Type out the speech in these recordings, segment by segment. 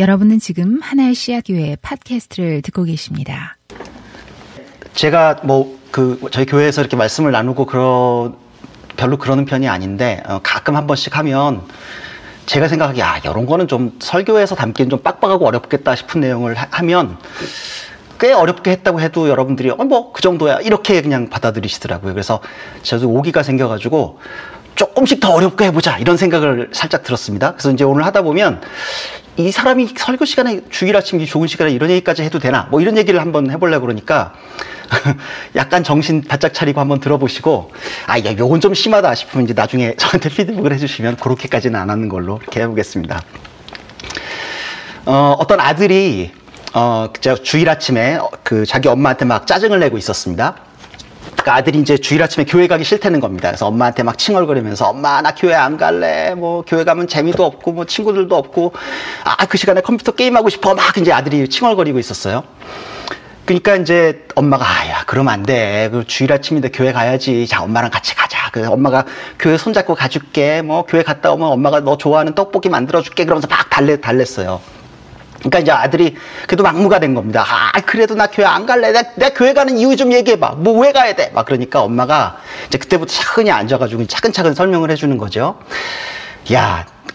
여러분은 지금 하나의 씨앗교회 팟캐스트를 듣고 계십니다. 제가 저희 교회에서 이렇게 말씀을 나누고 별로 그러는 편이 아닌데 가끔 한 번씩 하면 제가 생각하기에 이런 거는 좀 설교에서 담기는 좀 빡빡하고 어렵겠다 싶은 내용을 하면 꽤 어렵게 했다고 해도 여러분들이 그 정도야 이렇게 그냥 받아들이시더라고요. 그래서 저도 오기가 생겨가지고 조금씩 더 어렵게 해보자 이런 생각을 살짝 들었습니다. 그래서 이제 오늘 하다 보면 이 사람이 설교 시간에 주일 아침 좋은 시간에 이런 얘기까지 해도 되나 이런 얘기를 한번 해보려고 그러니까 약간 정신 바짝 차리고 한번 들어보시고 요건 좀 심하다 싶으면 이제 나중에 저한테 피드백을 해주시면 그렇게까지는 안 하는 걸로 이렇게 해보겠습니다. 어떤 아들이 주일 아침에 자기 엄마한테 막 짜증을 내고 있었습니다. 그 아들이 이제 주일 아침에 교회 가기 싫다는 겁니다. 그래서 엄마한테 막 칭얼거리면서 엄마 나 교회 안 갈래. 교회 가면 재미도 없고 친구들도 없고 그 시간에 컴퓨터 게임하고 싶어. 막 이제 아들이 칭얼거리고 있었어요. 그러니까 이제 엄마가 그러면 안 돼. 주일 아침인데 교회 가야지. 자 엄마랑 같이 가자. 그래서 엄마가 교회 손잡고 가줄게. 교회 갔다 오면 엄마가 너 좋아하는 떡볶이 만들어줄게. 그러면서 막 달랬어요. 그러니까 이제 아들이 그래도 막무가 된 겁니다. 그래도 나 교회 안 갈래. 내가 교회 가는 이유 좀 얘기해봐. 왜 가야 돼? 막 그러니까 엄마가 이제 그때부터 차근히 앉아가지고 차근차근 설명을 해주는 거죠.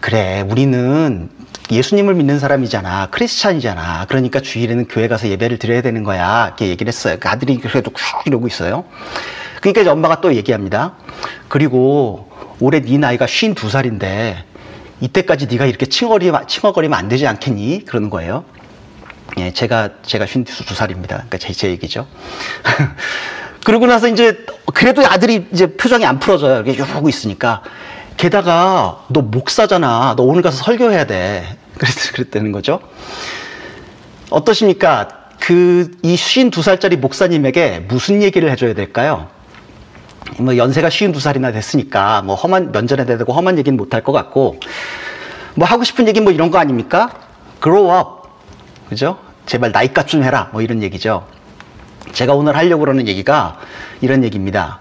그래. 우리는 예수님을 믿는 사람이잖아. 크리스찬이잖아. 그러니까 주일에는 교회 가서 예배를 드려야 되는 거야. 이렇게 얘기를 했어요. 그 아들이 그래도 쿡 이러고 있어요. 그러니까 이제 엄마가 또 얘기합니다. 그리고 올해 네 나이가 52살인데 이때까지 네가 이렇게 칭얼거리면 안 되지 않겠니? 그러는 거예요. 예, 제가 52살입니다. 그러니까 제 얘기죠. 그러고 나서 이제 그래도 아들이 이제 표정이 안 풀어져요. 이렇게 이러고 있으니까. 게다가 너 목사잖아. 너 오늘 가서 설교해야 돼. 그랬다는 거죠. 어떠십니까? 이 52살짜리 목사님에게 무슨 얘기를 해줘야 될까요? 연세가 52살이나 됐으니까 험한 면전에 대고 험한 얘기는 못할 것 같고 하고 싶은 얘기는 이런 거 아닙니까? Grow up, 그죠? 제발 나이값 좀 해라 이런 얘기죠. 제가 오늘 하려고 그러는 얘기가 이런 얘기입니다.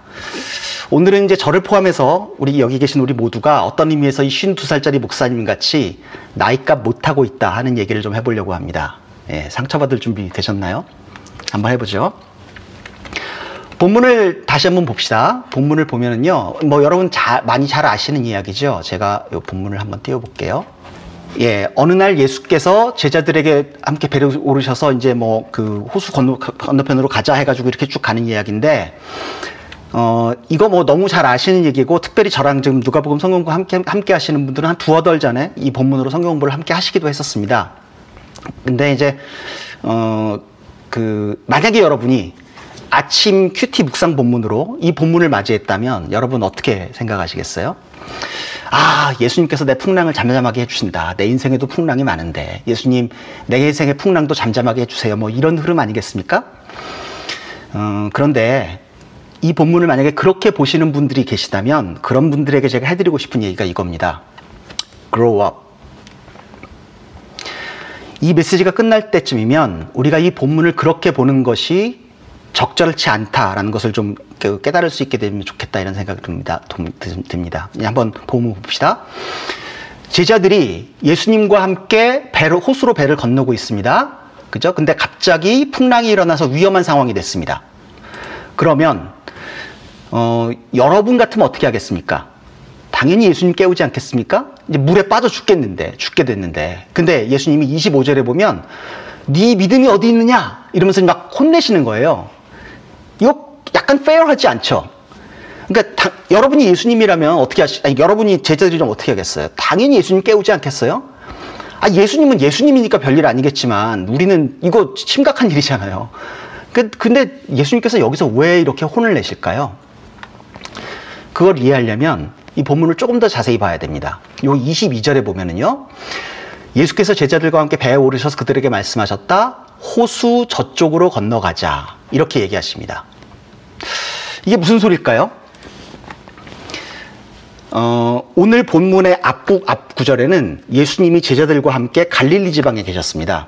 오늘은 이제 저를 포함해서 여기 계신 우리 모두가 어떤 의미에서 이 52살짜리 목사님 같이 나이값 못하고 있다 하는 얘기를 좀 해보려고 합니다. 예, 상처받을 준비 되셨나요? 한번 해보죠. 본문을 다시 한번 봅시다. 본문을 보면은요, 여러분 많이 잘 아시는 이야기죠. 제가 이 본문을 한번 띄워볼게요. 예, 어느 날 예수께서 제자들에게 함께 배로 오르셔서 이제 호수 건너편으로 가자 해가지고 이렇게 쭉 가는 이야기인데, 이거 너무 잘 아시는 얘기고, 특별히 저랑 지금 누가복음 성경과 함께 하시는 분들은 한 두어 달 전에 이 본문으로 성경 공부를 함께 하시기도 했었습니다. 근데 이제, 만약에 여러분이 아침 큐티 묵상 본문으로 이 본문을 맞이했다면 여러분 어떻게 생각하시겠어요? 예수님께서 내 풍랑을 잠잠하게 해주신다. 내 인생에도 풍랑이 많은데 예수님 내 인생의 풍랑도 잠잠하게 해주세요. 이런 흐름 아니겠습니까? 그런데 이 본문을 만약에 그렇게 보시는 분들이 계시다면 그런 분들에게 제가 해드리고 싶은 얘기가 이겁니다. Grow up. 이 메시지가 끝날 때쯤이면 우리가 이 본문을 그렇게 보는 것이 적절치 않다라는 것을 좀 깨달을 수 있게 되면 좋겠다 이런 생각이 듭니다. 한번 보면 봅시다. 제자들이 예수님과 함께 호수로 배를 건너고 있습니다. 그죠? 근데 갑자기 풍랑이 일어나서 위험한 상황이 됐습니다. 그러면 여러분 같으면 어떻게 하겠습니까? 당연히 예수님 깨우지 않겠습니까? 이제 물에 빠져 죽게 됐는데. 근데 예수님이 25절에 보면 네 믿음이 어디 있느냐? 이러면서 막 혼내시는 거예요. 이거 약간 페어하지 않죠? 그러니까 여러분이 예수님이라면 여러분이 제자들이 좀 어떻게 하겠어요? 당연히 예수님 깨우지 않겠어요? 예수님은 예수님이니까 별일 아니겠지만 우리는 이거 심각한 일이잖아요. 근데 예수님께서 여기서 왜 이렇게 혼을 내실까요? 그걸 이해하려면 이 본문을 조금 더 자세히 봐야 됩니다. 요 22절에 보면은요. 예수께서 제자들과 함께 배에 오르셔서 그들에게 말씀하셨다. 호수 저쪽으로 건너가자. 이렇게 얘기하십니다. 이게 무슨 소릴까요? 오늘 본문의 앞 구절에는 예수님이 제자들과 함께 갈릴리 지방에 계셨습니다.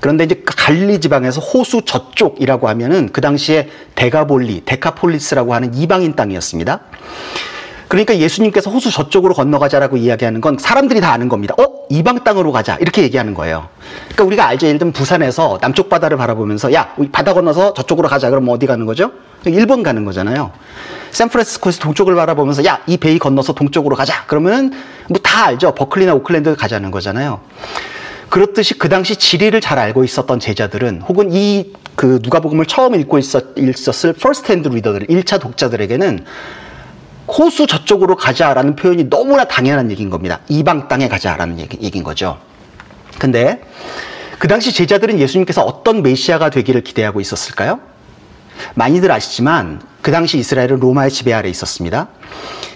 그런데 이제 갈릴리 지방에서 호수 저쪽이라고 하면은 그 당시에 데카폴리스라고 하는 이방인 땅이었습니다. 그러니까 예수님께서 호수 저쪽으로 건너가자라고 이야기하는 건 사람들이 다 아는 겁니다. 이방 땅으로 가자 이렇게 얘기하는 거예요. 그러니까 우리가 알죠. 예를 들면 부산에서 남쪽 바다를 바라보면서 야, 바다 건너서 저쪽으로 가자. 그럼 어디 가는 거죠? 일본 가는 거잖아요. 샌프란시스코에서 동쪽을 바라보면서 야, 이 베이 건너서 동쪽으로 가자. 그러면 뭐 다 알죠. 버클리나 오클랜드 가자는 거잖아요. 그렇듯이 그 당시 지리를 잘 알고 있었던 제자들은 혹은 이 그 누가복음을 처음 읽고 있었을 퍼스트 핸드 리더들, 1차 독자들에게는 호수 저쪽으로 가자라는 표현이 너무나 당연한 얘기인 겁니다. 이방 땅에 가자라는 얘기인 거죠. 근데 그 당시 제자들은 예수님께서 어떤 메시아가 되기를 기대하고 있었을까요? 많이들 아시지만 그 당시 이스라엘은 로마의 지배 아래 있었습니다.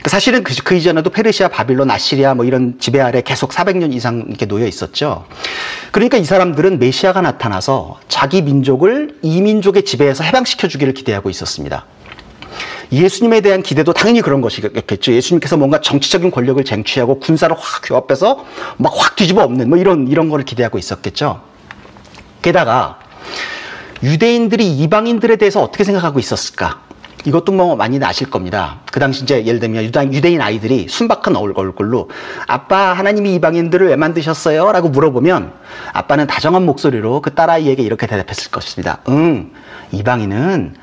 사실은 그 이전에도 페르시아, 바빌론, 아시리아 뭐 이런 지배 아래 계속 400년 이상 이렇게 놓여 있었죠. 그러니까 이 사람들은 메시아가 나타나서 자기 민족을 이민족의 지배에서 해방시켜 주기를 기대하고 있었습니다. 예수님에 대한 기대도 당연히 그런 것이겠죠. 예수님께서 뭔가 정치적인 권력을 쟁취하고 군사를 확 교합해서 막 확 뒤집어 엎는 뭐 이런 거를 기대하고 있었겠죠. 게다가 유대인들이 이방인들에 대해서 어떻게 생각하고 있었을까? 이것도 뭐 많이 아실 겁니다. 그 당시 이제 예를 들면 유대인 아이들이 순박한 얼굴로 아빠, 하나님이 이방인들을 왜 만드셨어요? 라고 물어보면 아빠는 다정한 목소리로 그 딸아이에게 이렇게 대답했을 것입니다. 응, 이방인은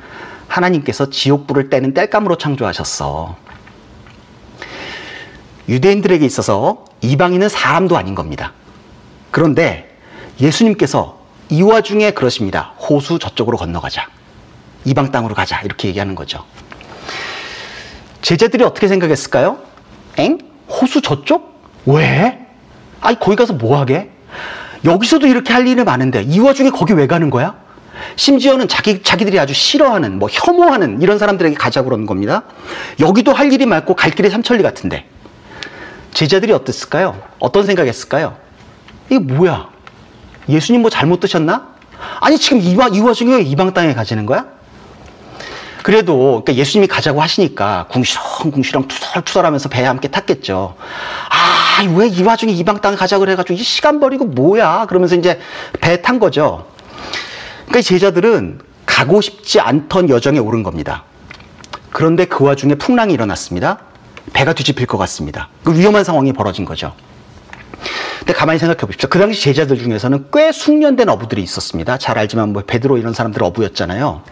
하나님께서 지옥불을 떼는 땔감으로 창조하셨어. 유대인들에게 있어서 이방인은 사람도 아닌 겁니다. 그런데 예수님께서 이 와중에 그러십니다. 호수 저쪽으로 건너가자. 이방 땅으로 가자. 이렇게 얘기하는 거죠. 제자들이 어떻게 생각했을까요? 엥? 호수 저쪽? 왜? 아니, 거기 가서 뭐 하게? 여기서도 이렇게 할 일이 많은데 이 와중에 거기 왜 가는 거야? 심지어는 자기들이 아주 싫어하는, 뭐 혐오하는 이런 사람들에게 가자고 그러는 겁니다. 여기도 할 일이 많고 갈 길이 삼천리 같은데. 제자들이 어땠을까요? 어떤 생각했을까요? 이게 뭐야? 예수님 뭐 잘못 드셨나? 아니, 지금 이 와중에 왜 이방 땅에 가지는 거야? 그래도 그러니까 예수님이 가자고 하시니까 궁시렁궁시렁 투덜투덜하면서 배에 함께 탔겠죠. 아, 왜 이 와중에 이방 땅에 가자고 그래가지고 시간 버리고 뭐야? 그러면서 이제 배에 탄 거죠. 그러니까 제자들은 가고 싶지 않던 여정에 오른 겁니다. 그런데 그 와중에 풍랑이 일어났습니다. 배가 뒤집힐 것 같습니다. 그 위험한 상황이 벌어진 거죠. 근데 가만히 생각해 보십시오. 그 당시 제자들 중에서는 꽤 숙련된 어부들이 있었습니다. 잘 알지만 뭐 베드로 이런 사람들 어부였잖아요.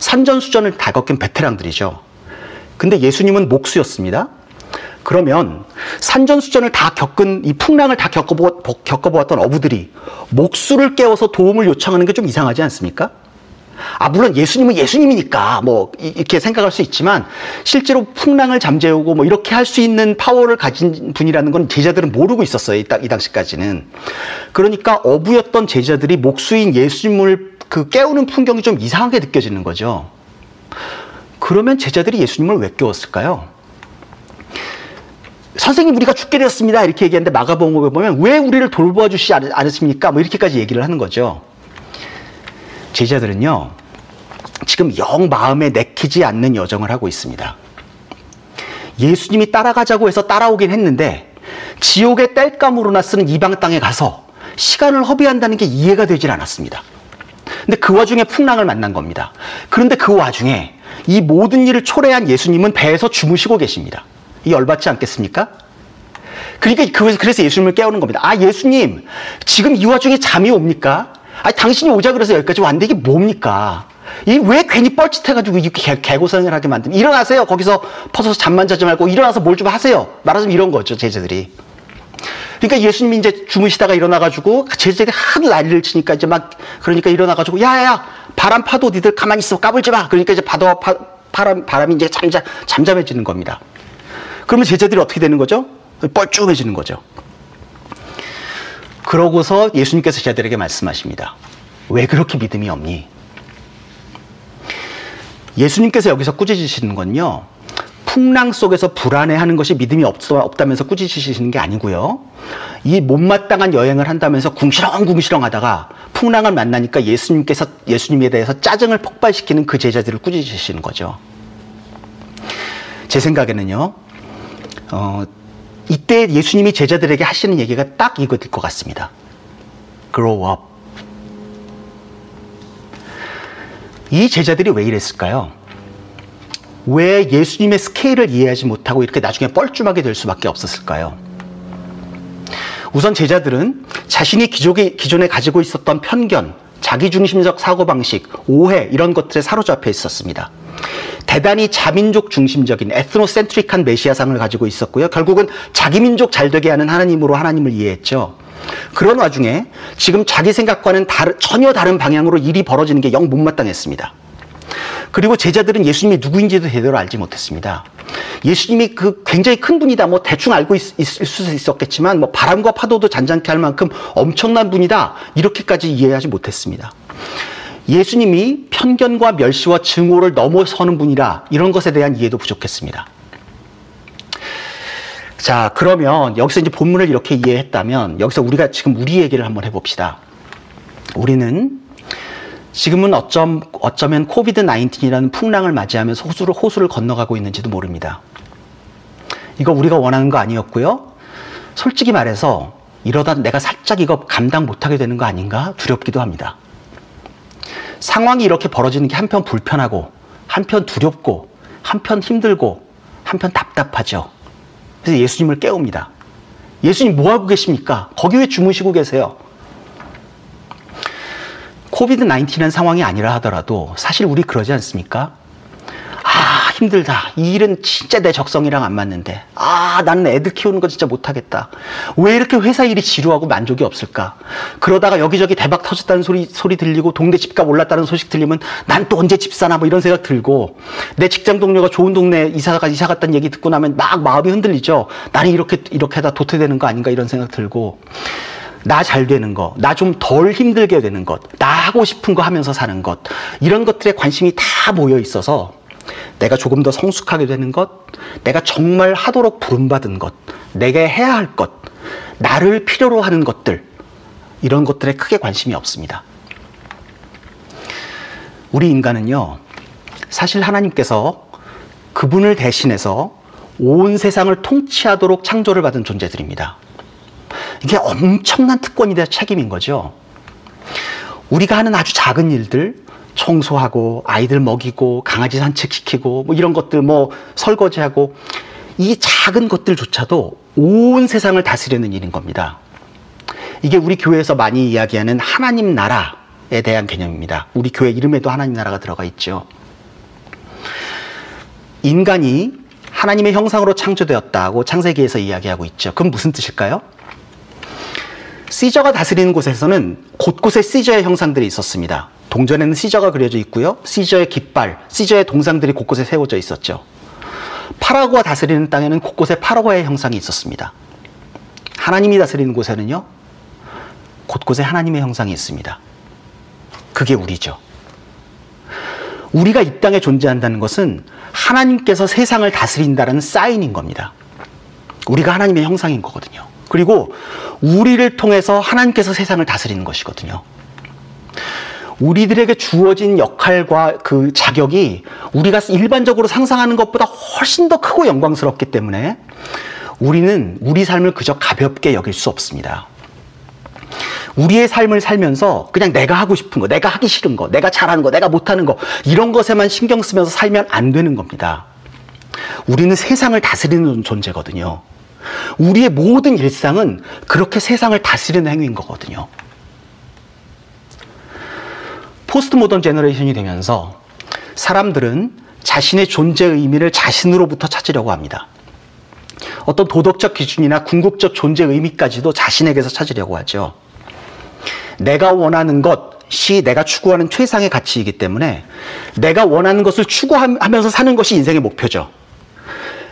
산전수전을 다 겪은 베테랑들이죠. 근데 예수님은 목수였습니다. 그러면 산전수전을 다 겪은 이 풍랑을 다 겪어보았던 어부들이 목수를 깨워서 도움을 요청하는 게 좀 이상하지 않습니까? 아, 물론 예수님은 예수님이니까 뭐 이렇게 생각할 수 있지만 실제로 풍랑을 잠재우고 뭐 이렇게 할 수 있는 파워를 가진 분이라는 건 제자들은 모르고 있었어요. 이 당시까지는. 그러니까 어부였던 제자들이 목수인 예수님을 그 깨우는 풍경이 좀 이상하게 느껴지는 거죠. 그러면 제자들이 예수님을 왜 깨웠을까요? 선생님, 우리가 죽게 되었습니다. 이렇게 얘기하는데 마가복음에 보면 왜 우리를 돌보아 주시지 않으십니까? 뭐 이렇게까지 얘기를 하는 거죠. 제자들은요, 지금 영 마음에 내키지 않는 여정을 하고 있습니다. 예수님이 따라가자고 해서 따라오긴 했는데 지옥의 땔감으로나 쓰는 이방 땅에 가서 시간을 허비한다는 게 이해가 되질 않았습니다. 근데 그 와중에 풍랑을 만난 겁니다. 그런데 그 와중에 이 모든 일을 초래한 예수님은 배에서 주무시고 계십니다. 이 열받지 않겠습니까? 그러니까 그래서 예수님을 깨우는 겁니다. 아, 예수님, 지금 이 와중에 잠이 옵니까? 아니, 당신이 오자 그래서 여기까지 왔는데 이게 뭡니까? 이 왜 괜히 뻘짓해가지고 이렇게 개고생을 하게 만듭니다. 일어나세요. 거기서 퍼져서 잠만 자지 말고 일어나서 뭘 좀 하세요. 말하자면 이런 거죠, 제자들이. 그러니까 예수님이 이제 주무시다가 일어나가지고 제자들이 하도 난리를 치니까 이제 막 그러니까 일어나가지고 야야야, 바람 파도 니들 가만히 있어. 까불지 마. 그러니까 이제 바람이 이제 잠잠해지는 겁니다. 그러면 제자들이 어떻게 되는 거죠? 뻘쭘해지는 거죠. 그러고서 예수님께서 제자들에게 말씀하십니다. 왜 그렇게 믿음이 없니? 예수님께서 여기서 꾸짖으시는 건요, 풍랑 속에서 불안해하는 것이 믿음이 없다면서 꾸짖으시는 게 아니고요, 이 못마땅한 여행을 한다면서 궁시렁궁시렁 하다가 풍랑을 만나니까 예수님에 대해서 짜증을 폭발시키는 그 제자들을 꾸짖으시는 거죠. 제 생각에는요, 이때 예수님이 제자들에게 하시는 얘기가 딱 이거일 것 같습니다. Grow up. 이 제자들이 왜 이랬을까요? 왜 예수님의 스케일을 이해하지 못하고 이렇게 나중에 뻘쭘하게 될 수밖에 없었을까요? 우선 제자들은 자신이 기존에 가지고 있었던 편견, 자기중심적 사고방식, 오해 이런 것들에 사로잡혀 있었습니다. 대단히 자민족 중심적인 에스노센트릭한 메시아상을 가지고 있었고요. 결국은 자기 민족 잘되게 하는 하나님으로 하나님을 이해했죠. 그런 와중에 지금 자기 생각과는 전혀 다른 방향으로 일이 벌어지는 게 영 못마땅했습니다. 그리고 제자들은 예수님이 누구인지도 제대로 알지 못했습니다. 예수님이 굉장히 큰 분이다, 뭐 대충 알고 있을 수 있었겠지만 뭐 바람과 파도도 잔잔케 할 만큼 엄청난 분이다, 이렇게까지 이해하지 못했습니다. 예수님이 편견과 멸시와 증오를 넘어서는 분이라, 이런 것에 대한 이해도 부족했습니다. 자, 그러면 여기서 이제 본문을 이렇게 이해했다면 여기서 우리가 지금 우리 얘기를 한번 해봅시다. 우리는 지금은 어쩌면 코비드-19이라는 풍랑을 맞이하면서 호수를 건너가고 있는지도 모릅니다. 이거 우리가 원하는 거 아니었고요. 솔직히 말해서 이러다 내가 살짝 이거 감당 못하게 되는 거 아닌가 두렵기도 합니다. 상황이 이렇게 벌어지는 게 한편 불편하고, 한편 두렵고, 한편 힘들고, 한편 답답하죠. 그래서 예수님을 깨웁니다. 예수님 뭐 하고 계십니까? 거기 왜 주무시고 계세요? 코비드-19이라는 상황이 아니라 하더라도 사실 우리 그러지 않습니까? 아, 힘들다. 이 일은 진짜 내 적성이랑 안 맞는데. 아, 나는 애들 키우는 거 진짜 못하겠다. 왜 이렇게 회사 일이 지루하고 만족이 없을까? 그러다가 여기저기 대박 터졌다는 소리 들리고, 동네 집값 올랐다는 소식 들리면 난 또 언제 집 사나 뭐 이런 생각 들고, 내 직장 동료가 좋은 동네에 이사 갔다는 얘기 듣고 나면 막 마음이 흔들리죠. 나는 이렇게 하다 도태되는 거 아닌가 이런 생각 들고, 나 잘 되는 것, 나 좀 덜 힘들게 되는 것, 나 하고 싶은 거 하면서 사는 것, 이런 것들에 관심이 다 모여 있어서 내가 조금 더 성숙하게 되는 것, 내가 정말 하도록 부름받은 것, 내가 해야 할 것, 나를 필요로 하는 것들, 이런 것들에 크게 관심이 없습니다. 우리 인간은요, 사실 하나님께서 그분을 대신해서 온 세상을 통치하도록 창조를 받은 존재들입니다. 이게 엄청난 특권이자 책임인 거죠. 우리가 하는 아주 작은 일들, 청소하고 아이들 먹이고 강아지 산책시키고 뭐 이런 것들, 뭐 설거지하고, 이 작은 것들조차도 온 세상을 다스리는 일인 겁니다. 이게 우리 교회에서 많이 이야기하는 하나님 나라에 대한 개념입니다. 우리 교회 이름에도 하나님 나라가 들어가 있죠. 인간이 하나님의 형상으로 창조되었다고 창세기에서 이야기하고 있죠. 그럼 무슨 뜻일까요? 시저가 다스리는 곳에서는 곳곳에 시저의 형상들이 있었습니다. 동전에는 시저가 그려져 있고요. 시저의 깃발, 시저의 동상들이 곳곳에 세워져 있었죠. 파라고가 다스리는 땅에는 곳곳에 파라고의 형상이 있었습니다. 하나님이 다스리는 곳에는요, 곳곳에 하나님의 형상이 있습니다. 그게 우리죠. 우리가 이 땅에 존재한다는 것은 하나님께서 세상을 다스린다는 사인인 겁니다. 우리가 하나님의 형상인 거거든요. 그리고 우리를 통해서 하나님께서 세상을 다스리는 것이거든요. 우리들에게 주어진 역할과 그 자격이 우리가 일반적으로 상상하는 것보다 훨씬 더 크고 영광스럽기 때문에 우리는 우리 삶을 그저 가볍게 여길 수 없습니다. 우리의 삶을 살면서 그냥 내가 하고 싶은 거, 내가 하기 싫은 거, 내가 잘하는 거, 내가 못하는 거, 이런 것에만 신경 쓰면서 살면 안 되는 겁니다. 우리는 세상을 다스리는 존재거든요. 우리의 모든 일상은 그렇게 세상을 다스리는 행위인 거거든요. 포스트 모던 제너레이션이 되면서 사람들은 자신의 존재의 의미를 자신으로부터 찾으려고 합니다. 어떤 도덕적 기준이나 궁극적 존재의 의미까지도 자신에게서 찾으려고 하죠. 내가 원하는 것이 내가 추구하는 최상의 가치이기 때문에 내가 원하는 것을 추구하면서 사는 것이 인생의 목표죠.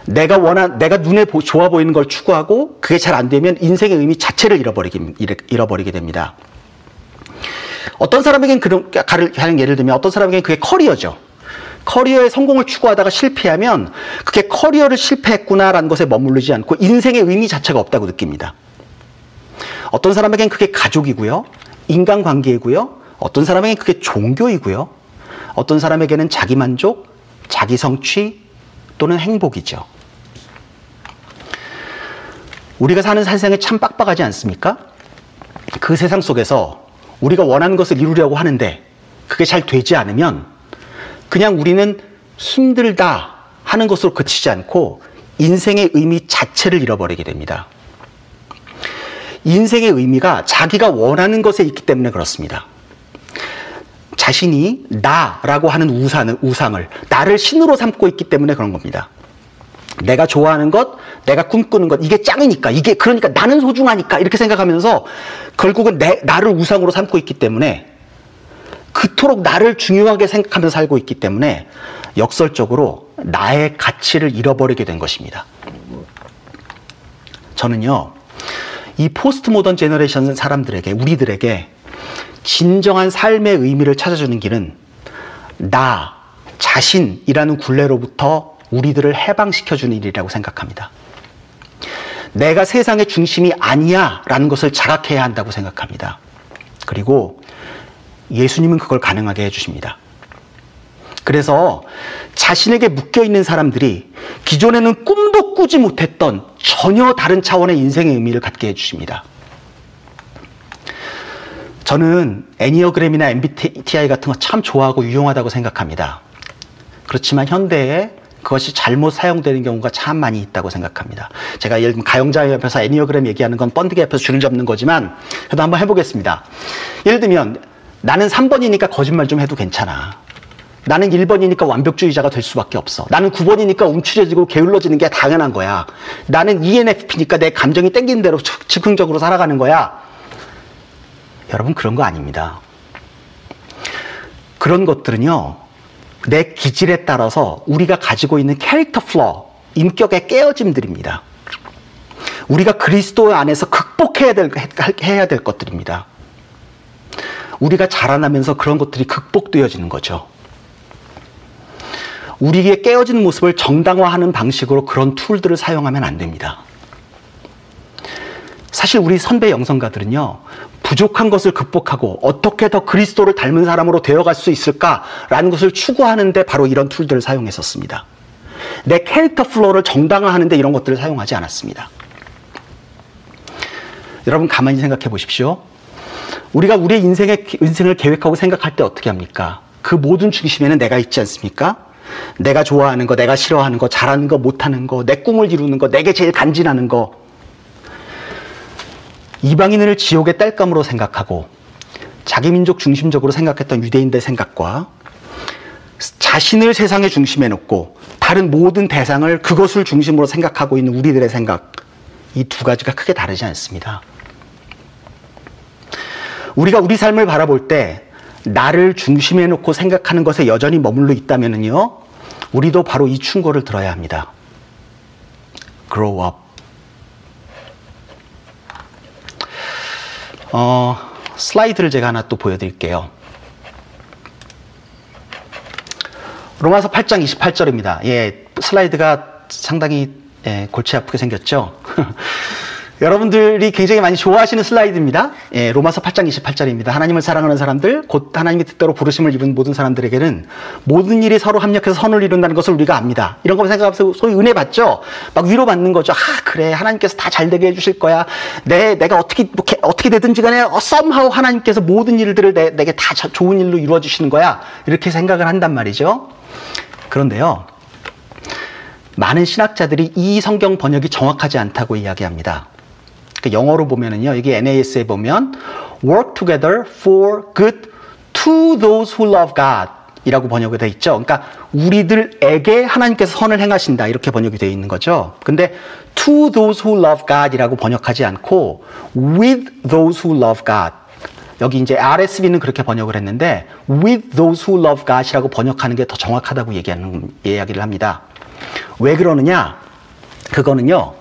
내가 눈에 좋아 보이는 걸 추구하고 그게 잘 안 되면 인생의 의미 자체를 잃어버리게 됩니다. 어떤 사람에게는 예를 들면 어떤 사람에게는 그게 커리어죠. 커리어의 성공을 추구하다가 실패하면 그게 커리어를 실패했구나라는 것에 머무르지 않고 인생의 의미 자체가 없다고 느낍니다. 어떤 사람에게는 그게 가족이고요, 인간관계이고요, 어떤 사람에게는 그게 종교이고요, 어떤 사람에게는 자기만족, 자기성취, 또는 행복이죠. 우리가 사는 세상이 참 빡빡하지 않습니까? 그 세상 속에서 우리가 원하는 것을 이루려고 하는데 그게 잘 되지 않으면 그냥 우리는 힘들다 하는 것으로 그치지 않고 인생의 의미 자체를 잃어버리게 됩니다. 인생의 의미가 자기가 원하는 것에 있기 때문에 그렇습니다. 자신이 나라고 하는 우상을 나를 신으로 삼고 있기 때문에 그런 겁니다. 내가 좋아하는 것, 내가 꿈꾸는 것, 이게 짱이니까, 이게 그러니까 나는 소중하니까 이렇게 생각하면서 결국은 나를 우상으로 삼고 있기 때문에, 그토록 나를 중요하게 생각하면서 살고 있기 때문에 역설적으로 나의 가치를 잃어버리게 된 것입니다. 저는요, 이 포스트 모던 제너레이션 사람들에게, 우리들에게 진정한 삶의 의미를 찾아주는 길은 나 자신이라는 굴레로부터 우리들을 해방시켜주는 일이라고 생각합니다. 내가 세상의 중심이 아니야 라는 것을 자각해야 한다고 생각합니다. 그리고 예수님은 그걸 가능하게 해주십니다. 그래서 자신에게 묶여있는 사람들이 기존에는 꿈도 꾸지 못했던 전혀 다른 차원의 인생의 의미를 갖게 해주십니다. 저는 애니어그램이나 MBTI 같은 거 참 좋아하고 유용하다고 생각합니다. 그렇지만 현대에 그것이 잘못 사용되는 경우가 참 많이 있다고 생각합니다. 제가 예를 들면 가영자 옆에서 애니어그램 얘기하는 건 번데기 옆에서 줄을 잡는 거지만 저도 한번 해보겠습니다. 예를 들면 나는 3번이니까 거짓말 좀 해도 괜찮아. 나는 1번이니까 완벽주의자가 될 수밖에 없어. 나는 9번이니까 움츠려지고 게을러지는 게 당연한 거야. 나는 ENFP니까 내 감정이 땡기는 대로 즉흥적으로 살아가는 거야. 여러분, 그런 거 아닙니다. 그런 것들은요, 내 기질에 따라서 우리가 가지고 있는 캐릭터 플러, 인격의 깨어짐들입니다. 우리가 그리스도 안에서 극복해야 될 것들입니다. 우리가 자라나면서 그런 것들이 극복되어지는 거죠. 우리의 깨어진 모습을 정당화하는 방식으로 그런 툴들을 사용하면 안 됩니다. 사실 우리 선배 영성가들은요, 부족한 것을 극복하고 어떻게 더 그리스도를 닮은 사람으로 되어갈 수 있을까라는 것을 추구하는데 바로 이런 툴들을 사용했었습니다. 내 캐릭터 플로우를 정당화하는데 이런 것들을 사용하지 않았습니다. 여러분, 가만히 생각해 보십시오. 우리가 우리의 인생을 계획하고 생각할 때 어떻게 합니까? 그 모든 중심에는 내가 있지 않습니까? 내가 좋아하는 거, 내가 싫어하는 거, 잘하는 거, 못하는 거, 내 꿈을 이루는 거, 내게 제일 간지나는 거. 이방인을 지옥의 땔감으로 생각하고 자기 민족 중심적으로 생각했던 유대인들의 생각과 자신을 세상의 중심에 놓고 다른 모든 대상을 그것을 중심으로 생각하고 있는 우리들의 생각, 이 두 가지가 크게 다르지 않습니다. 우리가 우리 삶을 바라볼 때 나를 중심에 놓고 생각하는 것에 여전히 머물러 있다면은요, 우리도 바로 이 충고를 들어야 합니다. Grow up. 슬라이드를 제가 하나 또 보여드릴게요. 로마서 8장 28절입니다. 예, 슬라이드가 상당히 골치 아프게 생겼죠? 여러분들이 굉장히 많이 좋아하시는 슬라이드입니다. 예, 로마서 8장 28절입니다. 하나님을 사랑하는 사람들, 곧 하나님의 뜻대로 부르심을 입은 모든 사람들에게는 모든 일이 서로 합력해서 선을 이룬다는 것을 우리가 압니다. 이런 거 생각하면서 소위 은혜 받죠? 막 위로받는 거죠. 그래, 하나님께서 다 잘되게 해주실 거야. 내가 어떻게 되든지 간에 somehow 하나님께서 모든 일들을 내게 다 좋은 일로 이루어주시는 거야. 이렇게 생각을 한단 말이죠. 그런데요, 많은 신학자들이 이 성경 번역이 정확하지 않다고 이야기합니다. 영어로 보면은요, 여기 NAS에 보면 work together for good to those who love God 이라고 번역이 되어 있죠. 그러니까 우리들에게 하나님께서 선을 행하신다 이렇게 번역이 되어 있는 거죠. 근데 to those who love God 이라고 번역하지 않고 with those who love God, 여기 이제 RSV는 그렇게 번역을 했는데 with those who love God 이라고 번역하는 게 더 정확하다고 이야기를 합니다. 왜 그러느냐, 그거는요,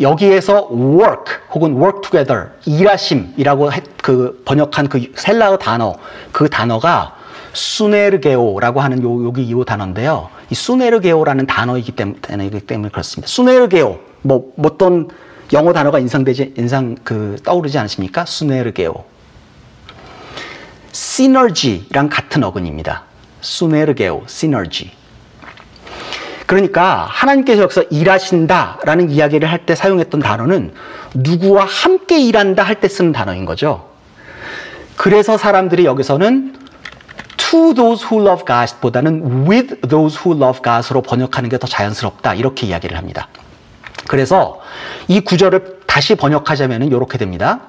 여기에서 work 혹은 work together, 일하심이라고 번역한 그 헬라어 단어, 그 단어가 수네르게오라고 하는 이 단어인데요. 이 수네르게오라는 단어이기 때문에 그렇습니다. 수네르게오, 어떤 영어 단어가 떠오르지 않으십니까? 수네르게오. 시너지랑 같은 어근입니다. 수네르게오, 시너지. 그러니까 하나님께서 여기서 일하신다라는 이야기를 할 때 사용했던 단어는 누구와 함께 일한다 할 때 쓰는 단어인 거죠. 그래서 사람들이 여기서는 to those who love God 보다는 with those who love God으로 번역하는 게 더 자연스럽다, 이렇게 이야기를 합니다. 그래서 이 구절을 다시 번역하자면 이렇게 됩니다.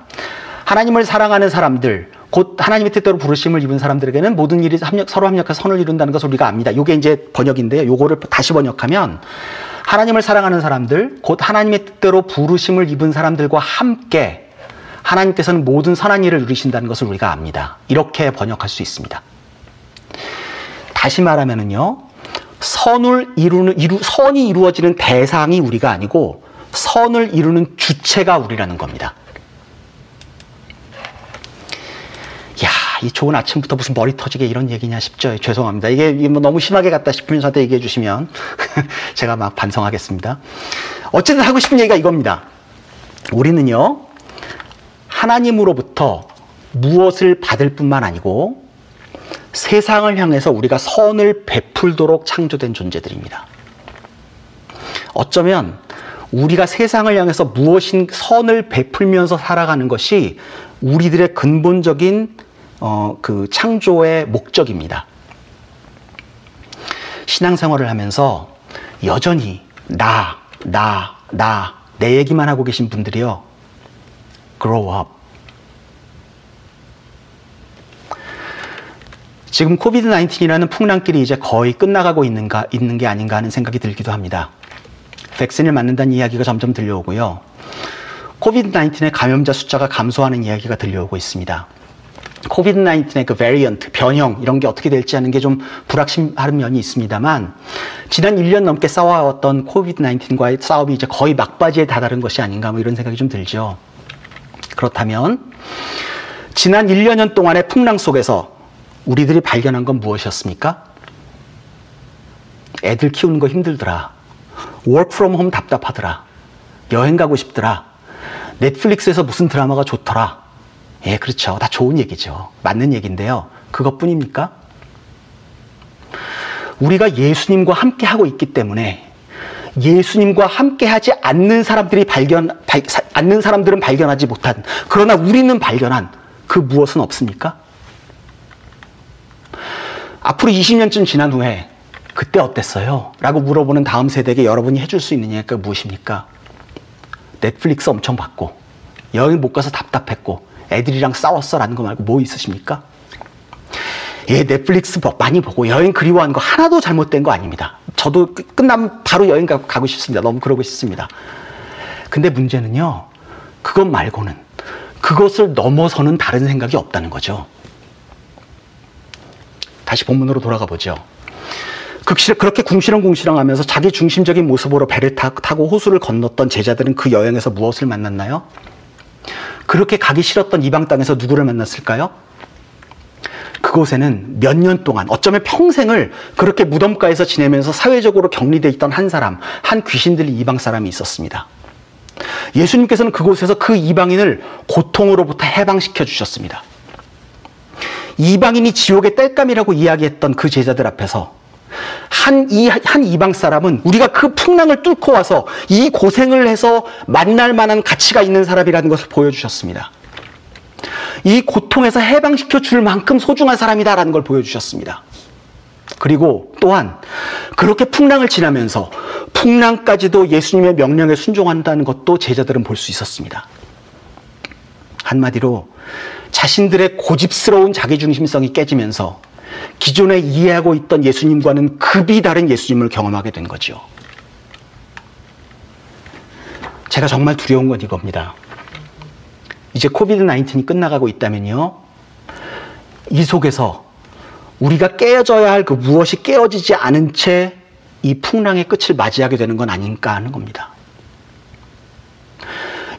하나님을 사랑하는 사람들, 곧 하나님의 뜻대로 부르심을 입은 사람들에게는 모든 일이 서로 합력해서 선을 이룬다는 것을 우리가 압니다. 이게 이제 번역인데요. 요거를 다시 번역하면 하나님을 사랑하는 사람들, 곧 하나님의 뜻대로 부르심을 입은 사람들과 함께 하나님께서는 모든 선한 일을 이루신다는 것을 우리가 압니다. 이렇게 번역할 수 있습니다. 다시 말하면은요, 선이 이루어지는 대상이 우리가 아니고 선을 이루는 주체가 우리라는 겁니다. 야, 이 좋은 아침부터 무슨 머리 터지게 이런 얘기냐 싶죠. 죄송합니다. 이게 뭐 너무 심하게 갔다 싶은 저한테 얘기해 주시면 제가 막 반성하겠습니다. 어쨌든 하고 싶은 얘기가 이겁니다. 우리는요, 하나님으로부터 무엇을 받을 뿐만 아니고 세상을 향해서 우리가 선을 베풀도록 창조된 존재들입니다. 어쩌면 우리가 세상을 향해서 무엇인 선을 베풀면서 살아가는 것이 우리들의 근본적인 그 창조의 목적입니다. 신앙생활을 하면서 여전히 내 얘기만 하고 계신 분들이요, grow up. 지금 코비드-19이라는 풍랑길이 이제 거의 끝나가고 있는 게 아닌가 하는 생각이 들기도 합니다. 백신을 맞는다는 이야기가 점점 들려오고요. 코비드-19의 감염자 숫자가 감소하는 이야기가 들려오고 있습니다. 코비드-19의 그 베리언트, 변형 이런 게 어떻게 될지 하는 게 좀 불확실한 면이 있습니다만, 지난 1년 넘게 싸워왔던 코비드-19과의 싸움이 이제 거의 막바지에 다다른 것이 아닌가, 뭐 이런 생각이 좀 들죠. 그렇다면 지난 1년 동안의 풍랑 속에서 우리들이 발견한 건 무엇이었습니까? 애들 키우는 거 힘들더라. 워크 프롬 홈 답답하더라. 여행 가고 싶더라. 넷플릭스에서 무슨 드라마가 좋더라. 예, 그렇죠. 다 좋은 얘기죠. 맞는 얘기인데요. 그것뿐입니까? 우리가 예수님과 함께 하고 있기 때문에 예수님과 함께 하지 않는 사람들이 않는 사람들은 발견하지 못한, 그러나 우리는 발견한 그 무엇은 없습니까? 앞으로 20년쯤 지난 후에 그때 어땠어요? 라고 물어보는 다음 세대에게 여러분이 해줄 수 있는 얘기가 무엇입니까? 넷플릭스 엄청 봤고, 여행 못 가서 답답했고, 애들이랑 싸웠어 라는 거 말고 뭐 있으십니까? 예, 넷플릭스 많이 보고 여행 그리워하는 거 하나도 잘못된 거 아닙니다. 저도 끝나면 바로 여행 가고 싶습니다. 너무 그러고 싶습니다. 근데 문제는요, 그것 말고는, 그것을 넘어서는 다른 생각이 없다는 거죠. 다시 본문으로 돌아가 보죠. 그렇게 궁시렁궁시렁 하면서 자기 중심적인 모습으로 배를 타고 호수를 건넜던 제자들은 그 여행에서 무엇을 만났나요? 그렇게 가기 싫었던 이방 땅에서 누구를 만났을까요? 그곳에는 몇 년 동안, 어쩌면 평생을 그렇게 무덤가에서 지내면서 사회적으로 격리되어 있던 한 사람, 한 귀신들린 이방 사람이 있었습니다. 예수님께서는 그곳에서 그 이방인을 고통으로부터 해방시켜 주셨습니다. 이방인이 지옥의 땔감이라고 이야기했던 그 제자들 앞에서 한 이방 사람은 우리가 그 풍랑을 뚫고 와서 이 고생을 해서 만날 만한 가치가 있는 사람이라는 것을 보여주셨습니다. 이 고통에서 해방시켜 줄 만큼 소중한 사람이다라는 걸 보여주셨습니다. 그리고 또한 그렇게 풍랑을 지나면서 풍랑까지도 예수님의 명령에 순종한다는 것도 제자들은 볼 수 있었습니다. 한마디로 자신들의 고집스러운 자기중심성이 깨지면서 기존에 이해하고 있던 예수님과는 급이 다른 예수님을 경험하게 된 거죠. 제가 정말 두려운 건 이겁니다. 이제 코비드-19이 끝나가고 있다면요, 이 속에서 우리가 깨어져야 할 그 무엇이 깨어지지 않은 채 이 풍랑의 끝을 맞이하게 되는 건 아닌가 하는 겁니다.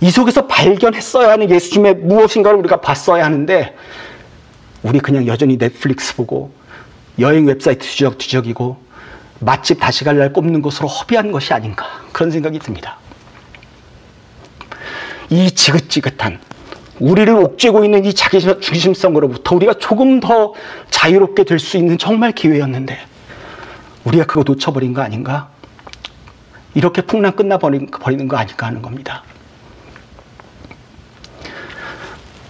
이 속에서 발견했어야 하는 예수님의 무엇인가를 우리가 봤어야 하는데, 우리 그냥 여전히 넷플릭스 보고 여행 웹사이트 뒤적뒤적이고 맛집 다시 갈 날 꼽는 것으로 허비한 것이 아닌가, 그런 생각이 듭니다. 이 지긋지긋한 우리를 옥죄고 있는 이 자기중심성으로부터 우리가 조금 더 자유롭게 될 수 있는 정말 기회였는데 우리가 그거 놓쳐버린 거 아닌가? 이렇게 풍랑 끝나버리는 거 아닌가 하는 겁니다.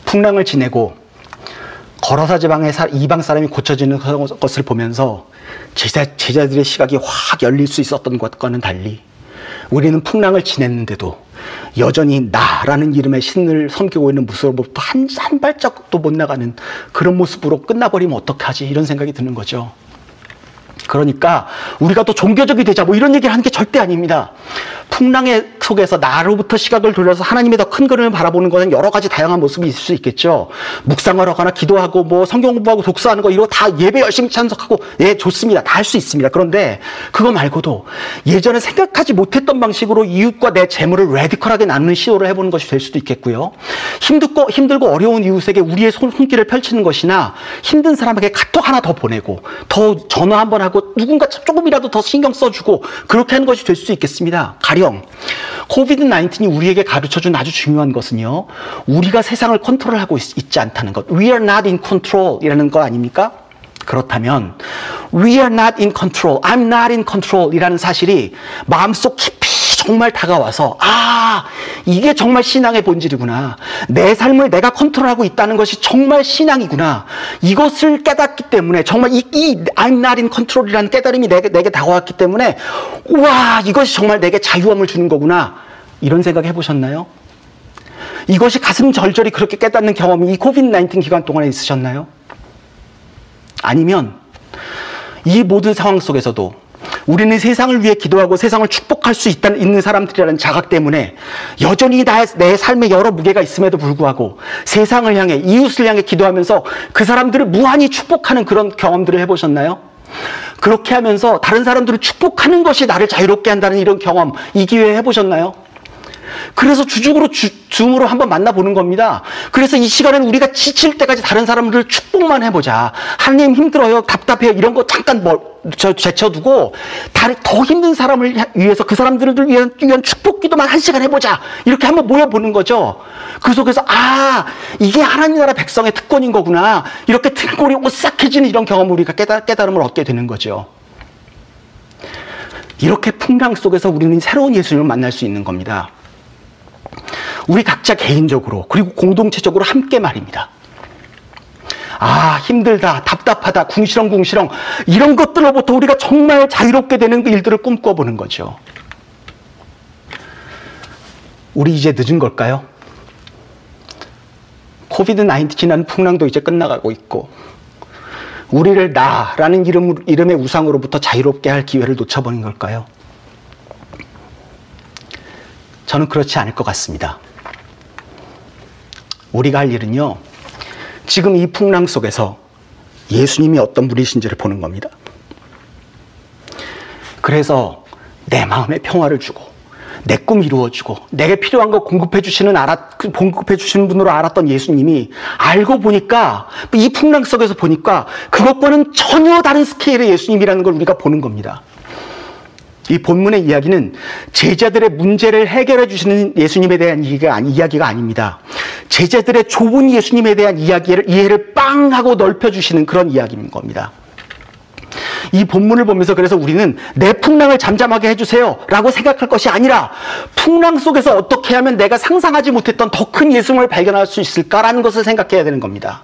풍랑을 지내고 거라사 지방의 이방 사람이 고쳐지는 것을 보면서 제자들의 시각이 확 열릴 수 있었던 것과는 달리 우리는 풍랑을 지냈는데도 여전히 나라는 이름의 신을 섬기고 있는 모습으로부터 한 발짝도 못 나가는 그런 모습으로 끝나버리면 어떡하지, 이런 생각이 드는 거죠. 그러니까 우리가 또 종교적이 되자 뭐 이런 얘기를 하는 게 절대 아닙니다. 풍랑의 속에서 나로부터 시각을 돌려서 하나님의 더 큰 그림을 바라보는 것은 여러 가지 다양한 모습이 있을 수 있겠죠. 묵상하러 가나 기도하고 뭐 성경 공부하고 독서하는 거 이런 거 다 예배 열심히 참석하고 예 좋습니다. 다 할 수 있습니다. 그런데 그거 말고도 예전에 생각하지 못했던 방식으로 이웃과 내 재물을 레디컬하게 나누는 시도를 해보는 것이 될 수도 있겠고요. 힘들고 어려운 이웃에게 우리의 손길을 펼치는 것이나 힘든 사람에게 카톡 하나 더 보내고 더 전화 한번 하고 누군가 조금이라도 더 신경 써주고 그렇게 하는 것이 될 수 있겠습니다. 가령 COVID-19이 우리에게 가르쳐준 아주 중요한 것은요, 우리가 세상을 컨트롤하고 있지 않다는 것. We are not in control 이라는 거 아닙니까? 그렇다면 We are not in control, I'm not in control 이라는 사실이 마음속 깊이 정말 다가와서 아, 이게 정말 신앙의 본질이구나. 내 삶을 내가 컨트롤하고 있다는 것이 정말 신앙이구나. 이것을 깨닫기 때문에 정말 이 I'm not in control이라는 깨달음이 내게 다가왔기 때문에 우와, 이것이 정말 내게 자유함을 주는 거구나. 이런 생각 해보셨나요? 이것이 가슴 절절히 그렇게 깨닫는 경험이 이 COVID-19 기간 동안에 있으셨나요? 아니면 이 모든 상황 속에서도 우리는 세상을 위해 기도하고 세상을 축복할 수 있는 사람들이라는 자각 때문에 여전히 내 삶에 여러 무게가 있음에도 불구하고 세상을 향해, 이웃을 향해 기도하면서 그 사람들을 무한히 축복하는 그런 경험들을 해보셨나요? 그렇게 하면서 다른 사람들을 축복하는 것이 나를 자유롭게 한다는 이런 경험, 이 기회에 해보셨나요? 그래서 줌으로 한번 만나보는 겁니다. 그래서 이 시간에는 우리가 지칠 때까지 다른 사람들을 축복만 해보자. 하나님 힘들어요, 답답해요, 이런 거 잠깐 제쳐두고 더 힘든 사람을 위해서, 그 사람들을 위한 축복 기도만 한 시간 해보자. 이렇게 한번 모여보는 거죠. 그 속에서 아, 이게 하나님 나라 백성의 특권인 거구나. 이렇게 등골이 오싹해지는 이런 경험을 우리가 깨달음을 얻게 되는 거죠. 이렇게 풍랑 속에서 우리는 새로운 예수님을 만날 수 있는 겁니다. 우리 각자 개인적으로 그리고 공동체적으로 함께 말입니다. 아, 힘들다, 답답하다, 궁시렁궁시렁 이런 것들로부터 우리가 정말 자유롭게 되는 그 일들을 꿈꿔보는 거죠. 우리 이제 늦은 걸까요? COVID-19 지난 풍랑도 이제 끝나가고 있고 우리를 나라는 이름의 우상으로부터 자유롭게 할 기회를 놓쳐버린 걸까요? 저는 그렇지 않을 것 같습니다. 우리가 할 일은요, 지금 이 풍랑 속에서 예수님이 어떤 분이신지를 보는 겁니다. 그래서 내 마음에 평화를 주고 내 꿈 이루어주고 내게 필요한 거 공급해 주시는 분으로 알았던 예수님이 알고 보니까, 이 풍랑 속에서 보니까 그것과는 전혀 다른 스케일의 예수님이라는 걸 우리가 보는 겁니다. 이 본문의 이야기는 제자들의 문제를 해결해 주시는 예수님에 대한 이야기가 아닙니다. 제자들의 좁은 예수님에 대한 이해를 빵 하고 넓혀주시는 그런 이야기인 겁니다. 이 본문을 보면서 그래서 우리는 내 풍랑을 잠잠하게 해주세요 라고 생각할 것이 아니라 풍랑 속에서 어떻게 하면 내가 상상하지 못했던 더 큰 예수님을 발견할 수 있을까라는 것을 생각해야 되는 겁니다.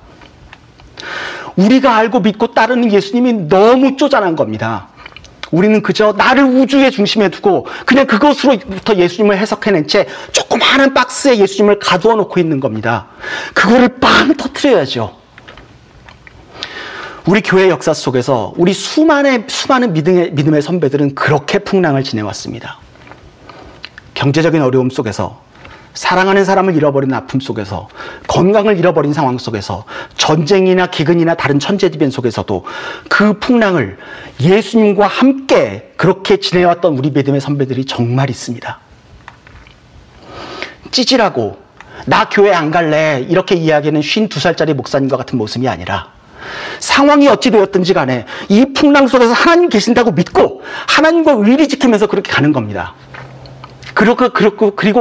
우리가 알고 믿고 따르는 예수님이 너무 쪼잔한 겁니다. 우리는 그저 나를 우주의 중심에 두고 그냥 그것으로부터 예수님을 해석해낸 채 조그마한 박스에 예수님을 가두어 놓고 있는 겁니다. 그거를 빵 터뜨려야죠. 우리 교회 역사 속에서 우리 수많은 믿음의 선배들은 그렇게 풍랑을 지내왔습니다. 경제적인 어려움 속에서, 사랑하는 사람을 잃어버린 아픔 속에서, 건강을 잃어버린 상황 속에서, 전쟁이나 기근이나 다른 천재지변 속에서도 그 풍랑을 예수님과 함께 그렇게 지내왔던 우리 믿음의 선배들이 정말 있습니다. 찌질하고 나 교회 안 갈래 이렇게 이야기하는 52살짜리 목사님과 같은 모습이 아니라, 상황이 어찌 되었든지 간에 이 풍랑 속에서 하나님 계신다고 믿고 하나님과 의리 지키면서 그렇게 가는 겁니다. 그리고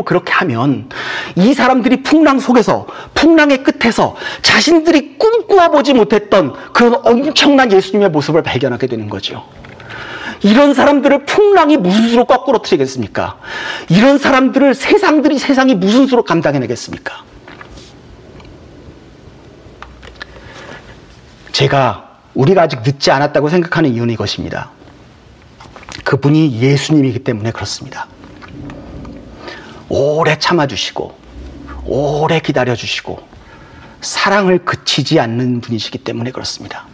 그렇게 하면 이 사람들이 풍랑 속에서, 풍랑의 끝에서 자신들이 꿈꾸어보지 못했던 그런 엄청난 예수님의 모습을 발견하게 되는 거죠. 이런 사람들을 풍랑이 무슨 수로 거꾸로 틀리겠습니까? 이런 사람들을 세상이 무슨 수로 감당해내겠습니까? 제가 우리가 아직 늦지 않았다고 생각하는 이유는 이것입니다. 그분이 예수님이기 때문에 그렇습니다. 오래 참아주시고 오래 기다려주시고 사랑을 그치지 않는 분이시기 때문에 그렇습니다.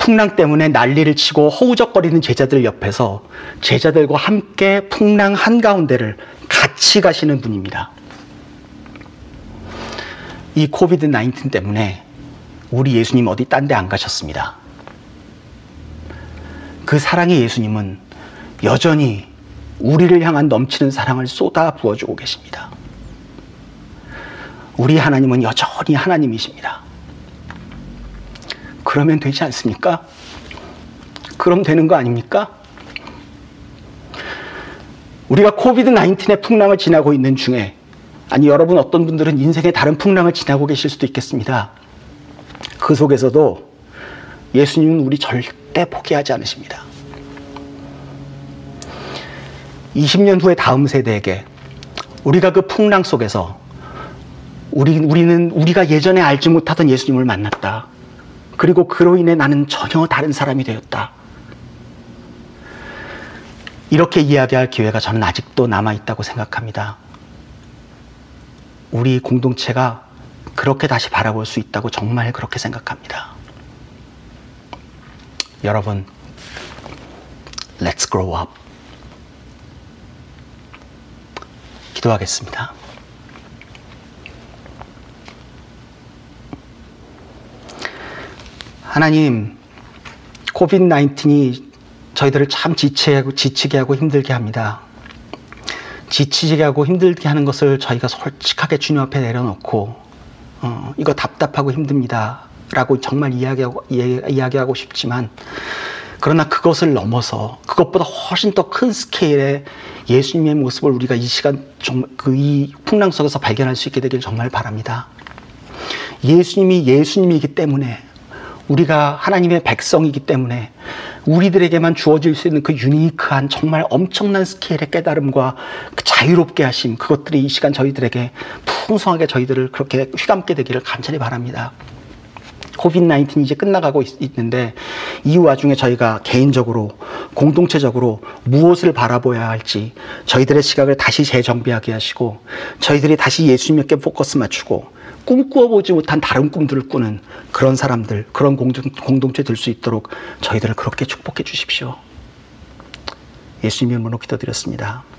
풍랑 때문에 난리를 치고 허우적거리는 제자들 옆에서 제자들과 함께 풍랑 한가운데를 같이 가시는 분입니다. 이 코비드-19 때문에 우리 예수님 어디 딴 데 안 가셨습니다. 그 사랑의 예수님은 여전히 우리를 향한 넘치는 사랑을 쏟아 부어주고 계십니다. 우리 하나님은 여전히 하나님이십니다. 그러면 되지 않습니까? 그럼 되는 거 아닙니까? 우리가 코비드-19의 풍랑을 지나고 있는 중에, 아니 여러분 어떤 분들은 인생의 다른 풍랑을 지나고 계실 수도 있겠습니다. 그 속에서도 예수님은 우리 절대 포기하지 않으십니다. 20년 후의 다음 세대에게 우리가 그 풍랑 속에서 우리는 우리가 예전에 알지 못하던 예수님을 만났다. 그리고 그로 인해 나는 전혀 다른 사람이 되었다. 이렇게 이야기할 기회가 저는 아직도 남아있다고 생각합니다. 우리 공동체가 그렇게 다시 바라볼 수 있다고 정말 그렇게 생각합니다. 여러분, Let's grow up. 기도하겠습니다. 하나님, 코비드-19이 저희들을 참 지치게 하고 힘들게 합니다. 지치게 하고 힘들게 하는 것을 저희가 솔직하게 주님 앞에 내려놓고 이거 답답하고 힘듭니다 라고 정말 이야기하고 싶지만, 그러나 그것을 넘어서 그것보다 훨씬 더 큰 스케일의 예수님의 모습을 우리가 이 시간 이 풍랑 속에서 발견할 수 있게 되길 정말 바랍니다. 예수님이 예수님이기 때문에, 우리가 하나님의 백성이기 때문에 우리들에게만 주어질 수 있는 그 유니크한 정말 엄청난 스케일의 깨달음과 그 자유롭게 하심, 그것들이 이 시간 저희들에게 풍성하게 저희들을 그렇게 휘감게 되기를 간절히 바랍니다. 코비드-19이 이제 끝나가고 있는데 이 와중에 저희가 개인적으로 공동체적으로 무엇을 바라보아야 할지 저희들의 시각을 다시 재정비하게 하시고, 저희들이 다시 예수님께 포커스 맞추고 꿈꾸어보지 못한 다른 꿈들을 꾸는 그런 사람들, 그런 공동체 될 수 있도록 저희들을 그렇게 축복해 주십시오. 예수님의 이름으로 기도드렸습니다.